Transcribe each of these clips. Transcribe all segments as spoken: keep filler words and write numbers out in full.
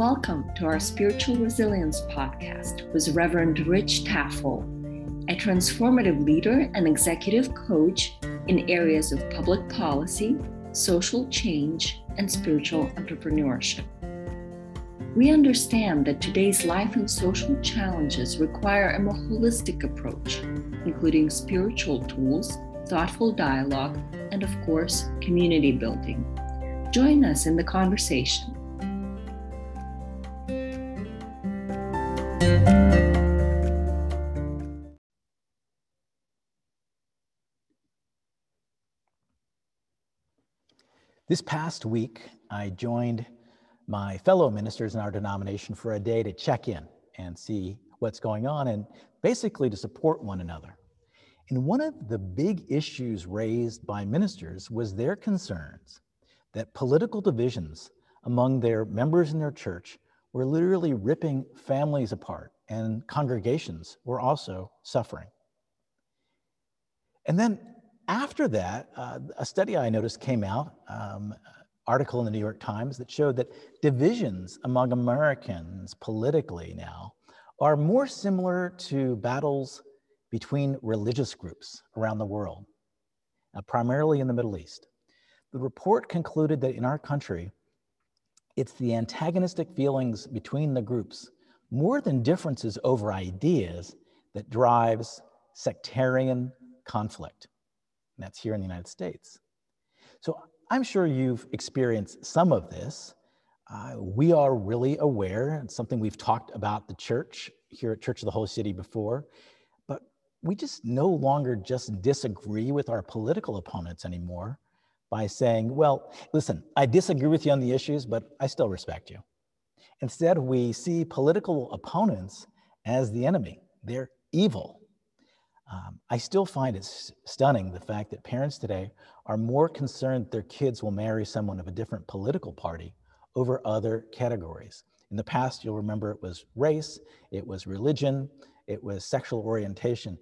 Welcome to our Spiritual Resilience Podcast with Reverend Rich Taffel, a transformative leader and executive coach in areas of public policy, social change, and spiritual entrepreneurship. We understand that today's life and social challenges require a more holistic approach, including spiritual tools, thoughtful dialogue, and of course, community building. Join us in the conversation. This past week, I joined my fellow ministers in our denomination for a day to check in and see what's going on and basically to support one another. And one of the big issues raised by ministers was their concerns that political divisions among their members in their church were literally ripping families apart, and congregations were also suffering. And then after that, uh, a study I noticed came out, um, article in the New York Times that showed that divisions among Americans politically now are more similar to battles between religious groups around the world, uh, primarily in the Middle East. The report concluded that in our country, it's the antagonistic feelings between the groups, more than differences over ideas, that drives sectarian conflict. And that's here in the United States. So I'm sure you've experienced some of this. Uh, we are really aware, and something we've talked about the church here at Church of the Holy City before, but we just no longer just disagree with our political opponents anymore by saying, well, listen, I disagree with you on the issues, but I still respect you. Instead, we see political opponents as the enemy. They're evil. Um, I still find it s- stunning the fact that parents today are more concerned that their kids will marry someone of a different political party over other categories. In the past, you'll remember it was race, it was religion, it was sexual orientation.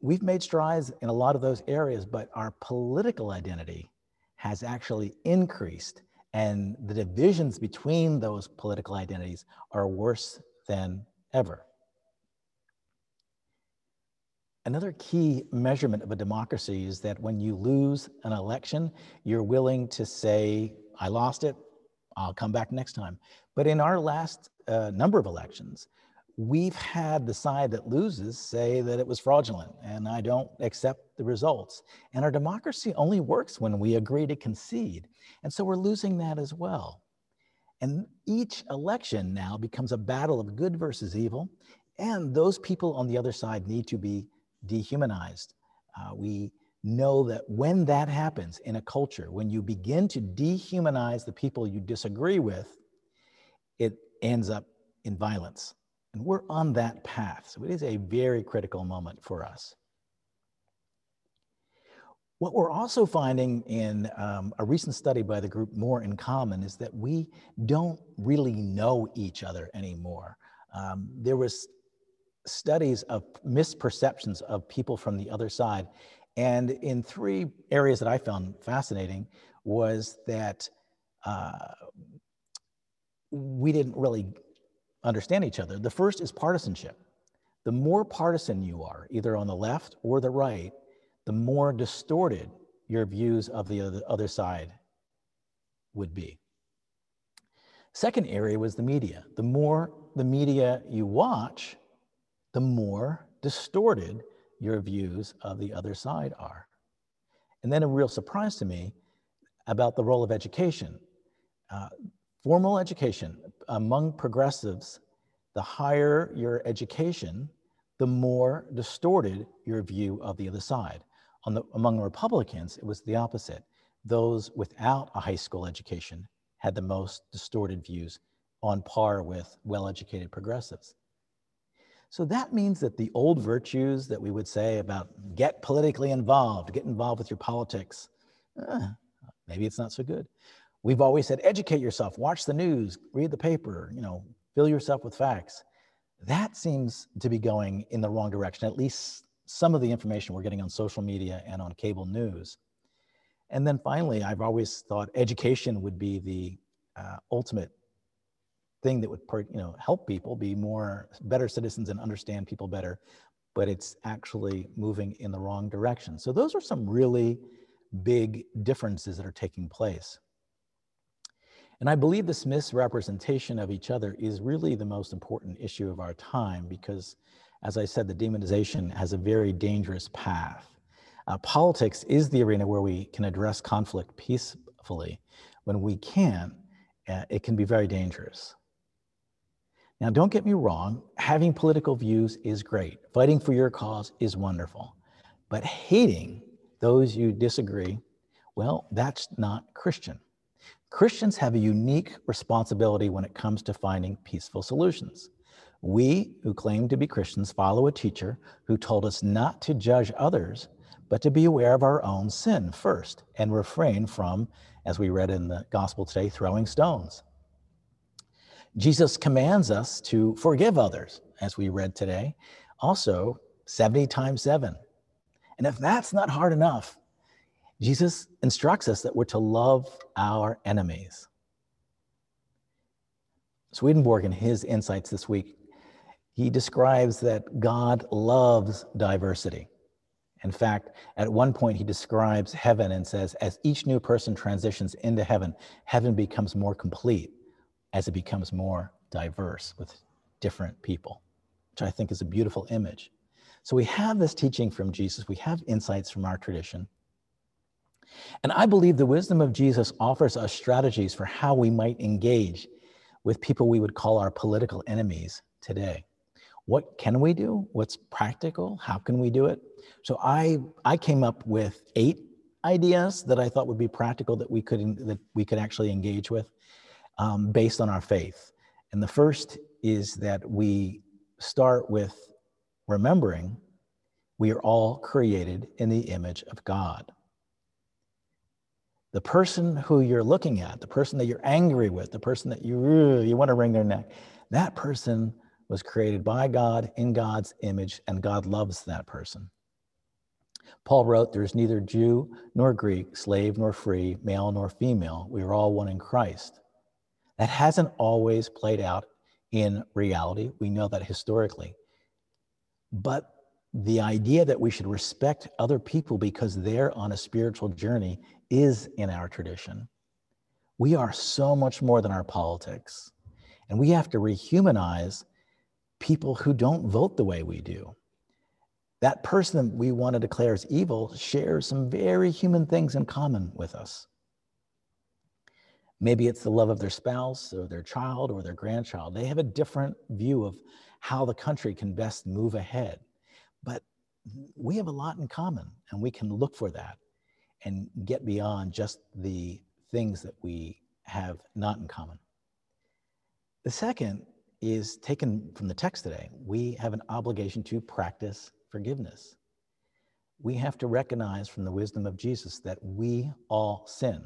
We've made strides in a lot of those areas, but our political identity has actually increased, and the divisions between those political identities are worse than ever. Another key measurement of a democracy is that when you lose an election, you're willing to say, I lost it, I'll come back next time. But in our last uh, number of elections, we've had the side that loses say that it was fraudulent and I don't accept the results. And our democracy only works when we agree to concede. And so we're losing that as well. And each election now becomes a battle of good versus evil. And those people on the other side need to be dehumanized. Uh, we know that when that happens in a culture, when you begin to dehumanize the people you disagree with, it ends up in violence. And we're on that path. So it is a very critical moment for us. What we're also finding in um, a recent study by the group More in Common is that we don't really know each other anymore. Um, there was studies of misperceptions of people from the other side. And in three areas that I found fascinating was that uh, we didn't really understand each other. The first is partisanship. The more partisan you are, either on the left or the right, the more distorted your views of the other side would be. Second area was the media. The more the media you watch, the more distorted your views of the other side are. And then a real surprise to me about the role of education. Uh, Formal education among progressives, the higher your education, the more distorted your view of the other side. On the, among Republicans, it was the opposite. Those without a high school education had the most distorted views, on par with well-educated progressives. So that means that the old virtues that we would say about get politically involved, get involved with your politics, eh, maybe it's not so good. We've always said, educate yourself, watch the news, read the paper, you know, fill yourself with facts. That seems to be going in the wrong direction, at least some of the information we're getting on social media and on cable news. And then finally, I've always thought education would be the uh, ultimate thing that would, you know, help people be more better citizens and understand people better, but it's actually moving in the wrong direction. So those are some really big differences that are taking place. And I believe this misrepresentation of each other is really the most important issue of our time, because, as I said, the demonization has a very dangerous path. Uh, politics is the arena where we can address conflict peacefully. When we can't, uh, it can be very dangerous. Now, don't get me wrong, having political views is great. Fighting for your cause is wonderful. But hating those you disagree, well, that's not Christian. Christians have a unique responsibility when it comes to finding peaceful solutions. We, who claim to be Christians, follow a teacher who told us not to judge others, but to be aware of our own sin first and refrain from, as we read in the gospel today, throwing stones. Jesus commands us to forgive others, as we read today, also seventy times seven. And if that's not hard enough, Jesus instructs us that we're to love our enemies. Swedenborg, in his insights this week, he describes that God loves diversity. In fact, at one point he describes heaven and says, as each new person transitions into heaven, heaven becomes more complete as it becomes more diverse with different people, which I think is a beautiful image. So we have this teaching from Jesus. We have insights from our tradition. And I believe the wisdom of Jesus offers us strategies for how we might engage with people we would call our political enemies today. What can we do? What's practical? How can we do it? So I, I came up with eight ideas that I thought would be practical that we could, that we could actually engage with um, based on our faith. And the first is that we start with remembering we are all created in the image of God. The person who you're looking at, the person that you're angry with, the person that you, you want to wring their neck, that person was created by God in God's image, and God loves that person. Paul wrote, "There is neither Jew nor Greek, slave nor free, male nor female. We are all one in Christ." That hasn't always played out in reality. We know that historically. But the idea that we should respect other people because they're on a spiritual journey is in our tradition. We are so much more than our politics, and we have to rehumanize people who don't vote the way we do. That person we want to declare as evil shares some very human things in common with us. Maybe it's the love of their spouse or their child or their grandchild. They have a different view of how the country can best move ahead. But we have a lot in common, and we can look for that and get beyond just the things that we have not in common. The second is taken from the text today. We have an obligation to practice forgiveness. We have to recognize from the wisdom of Jesus that we all sin.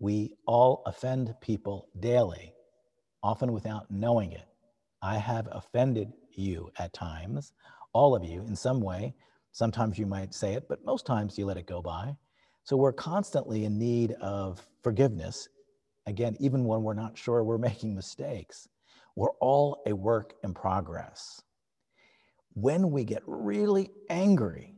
We all offend people daily, often without knowing it. I have offended you at times, all of you in some way. Sometimes you might say it, but most times you let it go by. So we're constantly in need of forgiveness. Again, even when we're not sure we're making mistakes, we're all a work in progress. When we get really angry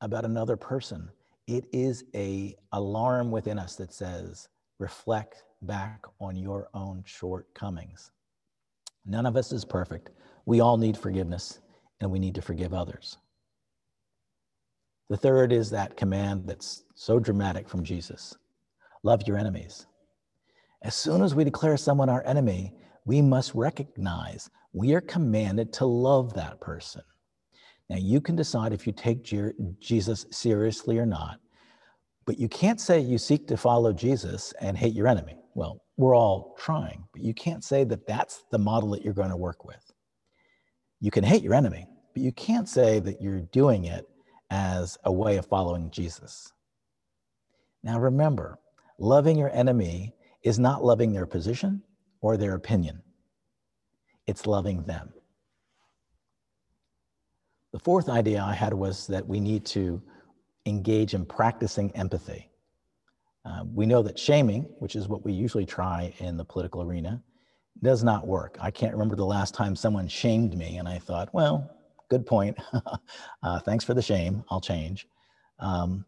about another person, it is an alarm within us that says, reflect back on your own shortcomings. None of us is perfect. We all need forgiveness, and we need to forgive others. The third is that command that's so dramatic from Jesus. Love your enemies. As soon as we declare someone our enemy, we must recognize we are commanded to love that person. Now, you can decide if you take Jesus seriously or not, but you can't say you seek to follow Jesus and hate your enemy. Well, we're all trying, but you can't say that that's the model that you're going to work with. You can hate your enemy, but you can't say that you're doing it as a way of following Jesus. Now remember, loving your enemy is not loving their position or their opinion. It's loving them. The fourth idea I had was that we need to engage in practicing empathy. Uh, we know that shaming, which is what we usually try in the political arena, does not work. I can't remember the last time someone shamed me and I thought, well, good point. uh, thanks for the shame. I'll change. Um,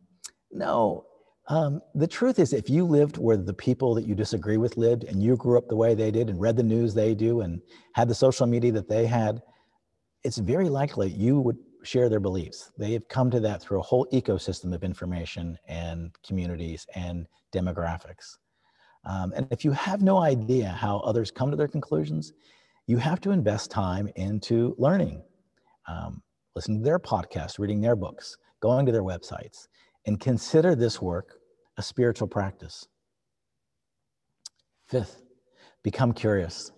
no, um, the truth is, if you lived where the people that you disagree with lived and you grew up the way they did and read the news they do and had the social media that they had, it's very likely you would share their beliefs. They have come to that through a whole ecosystem of information and communities and demographics. Um, and if you have no idea how others come to their conclusions, you have to invest time into learning, um, listening to their podcasts, reading their books, going to their websites, and consider this work a spiritual practice. Fifth, become curious.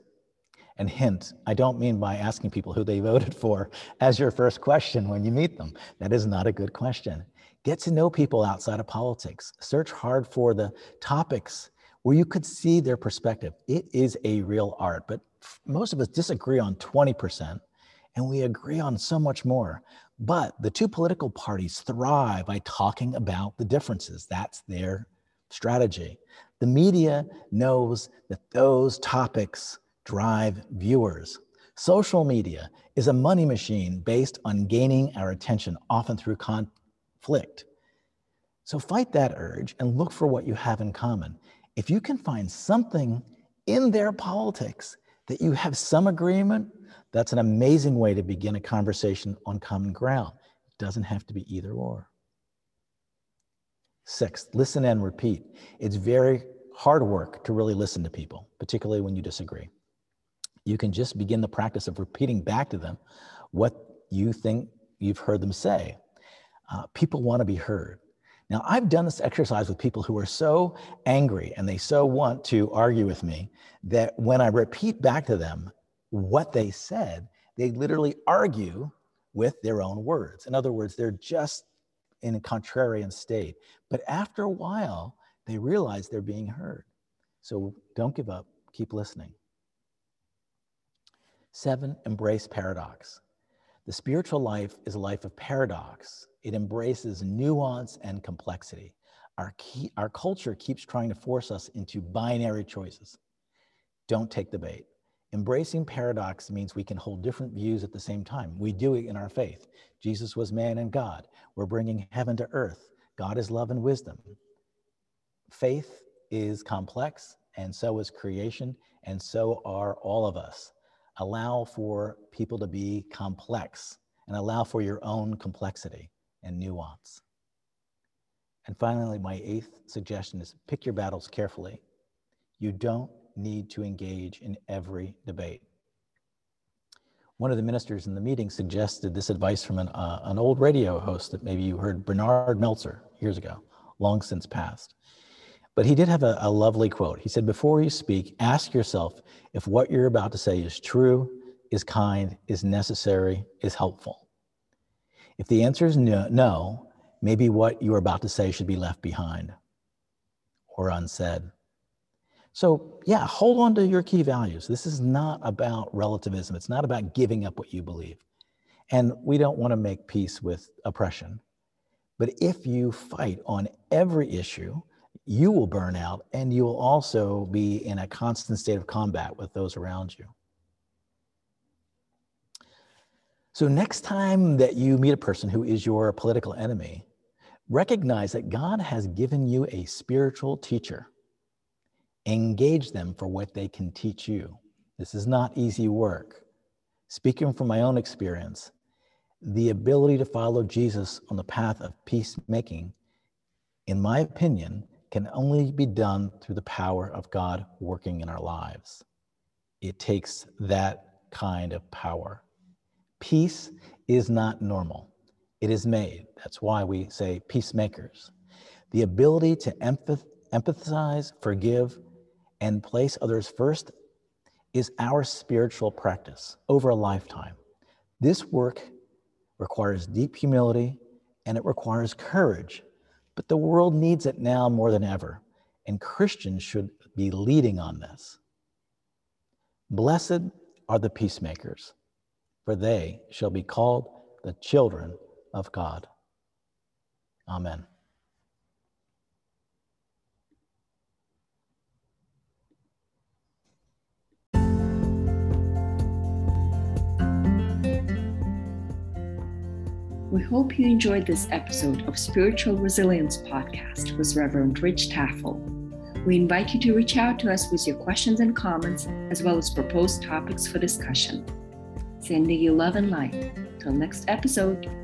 And hint, I don't mean by asking people who they voted for as your first question when you meet them. That is not a good question. Get to know people outside of politics. Search hard for the topics where you could see their perspective. It is a real art, but most of us disagree on twenty percent and we agree on so much more. But the two political parties thrive by talking about the differences. That's their strategy. The media knows that those topics drive viewers. Social media is a money machine based on gaining our attention, often through conflict. So fight that urge and look for what you have in common. If you can find something in their politics that you have some agreement, that's an amazing way to begin a conversation on common ground. It doesn't have to be either or. Sixth, listen and repeat. It's very hard work to really listen to people, particularly when you disagree. You can just begin the practice of repeating back to them what you think you've heard them say. Uh, people want to be heard. Now, I've done this exercise with people who are so angry and they so want to argue with me that when I repeat back to them what they said, they literally argue with their own words. In other words, they're just in a contrarian state. But after a while, they realize they're being heard. So don't give up, keep listening. Seven, embrace paradox. The spiritual life is a life of paradox. It embraces nuance and complexity. Our, key, our culture keeps trying to force us into binary choices. Don't take the bait. Embracing paradox means we can hold different views at the same time. We do it in our faith. Jesus was man and God. We're bringing heaven to earth. God is love and wisdom. Faith is complex, and so is creation, and so are all of us. Allow for people to be complex and allow for your own complexity and nuance. And finally, my eighth suggestion is pick your battles carefully. You don't need to engage in every debate. One of the ministers in the meeting suggested this advice from an, uh, an old radio host that maybe you heard, Bernard Meltzer, years ago, long since passed. But he did have a, a lovely quote. He said, before you speak, ask yourself if what you're about to say is true, is kind, is necessary, is helpful. If the answer is no, no, maybe what you're about to say should be left behind or unsaid. So yeah, hold on to your key values. This is not about relativism. It's not about giving up what you believe. And we don't want to make peace with oppression. But if you fight on every issue, you will burn out and you will also be in a constant state of combat with those around you. So next time that you meet a person who is your political enemy, recognize that God has given you a spiritual teacher. Engage them for what they can teach you. This is not easy work. Speaking from my own experience, the ability to follow Jesus on the path of peacemaking, in my opinion, can only be done through the power of God working in our lives. It takes that kind of power. Peace is not normal. It is made. That's why we say peacemakers. The ability to empath- empathize, forgive, and place others first is our spiritual practice over a lifetime. This work requires deep humility and it requires courage. But the world needs it now more than ever, and Christians should be leading on this. Blessed are the peacemakers, for they shall be called the children of God. Amen. We hope you enjoyed this episode of Spiritual Resilience Podcast with Reverend Rich Taffel. We invite you to reach out to us with your questions and comments, as well as proposed topics for discussion. Sending you love and light. Till next episode.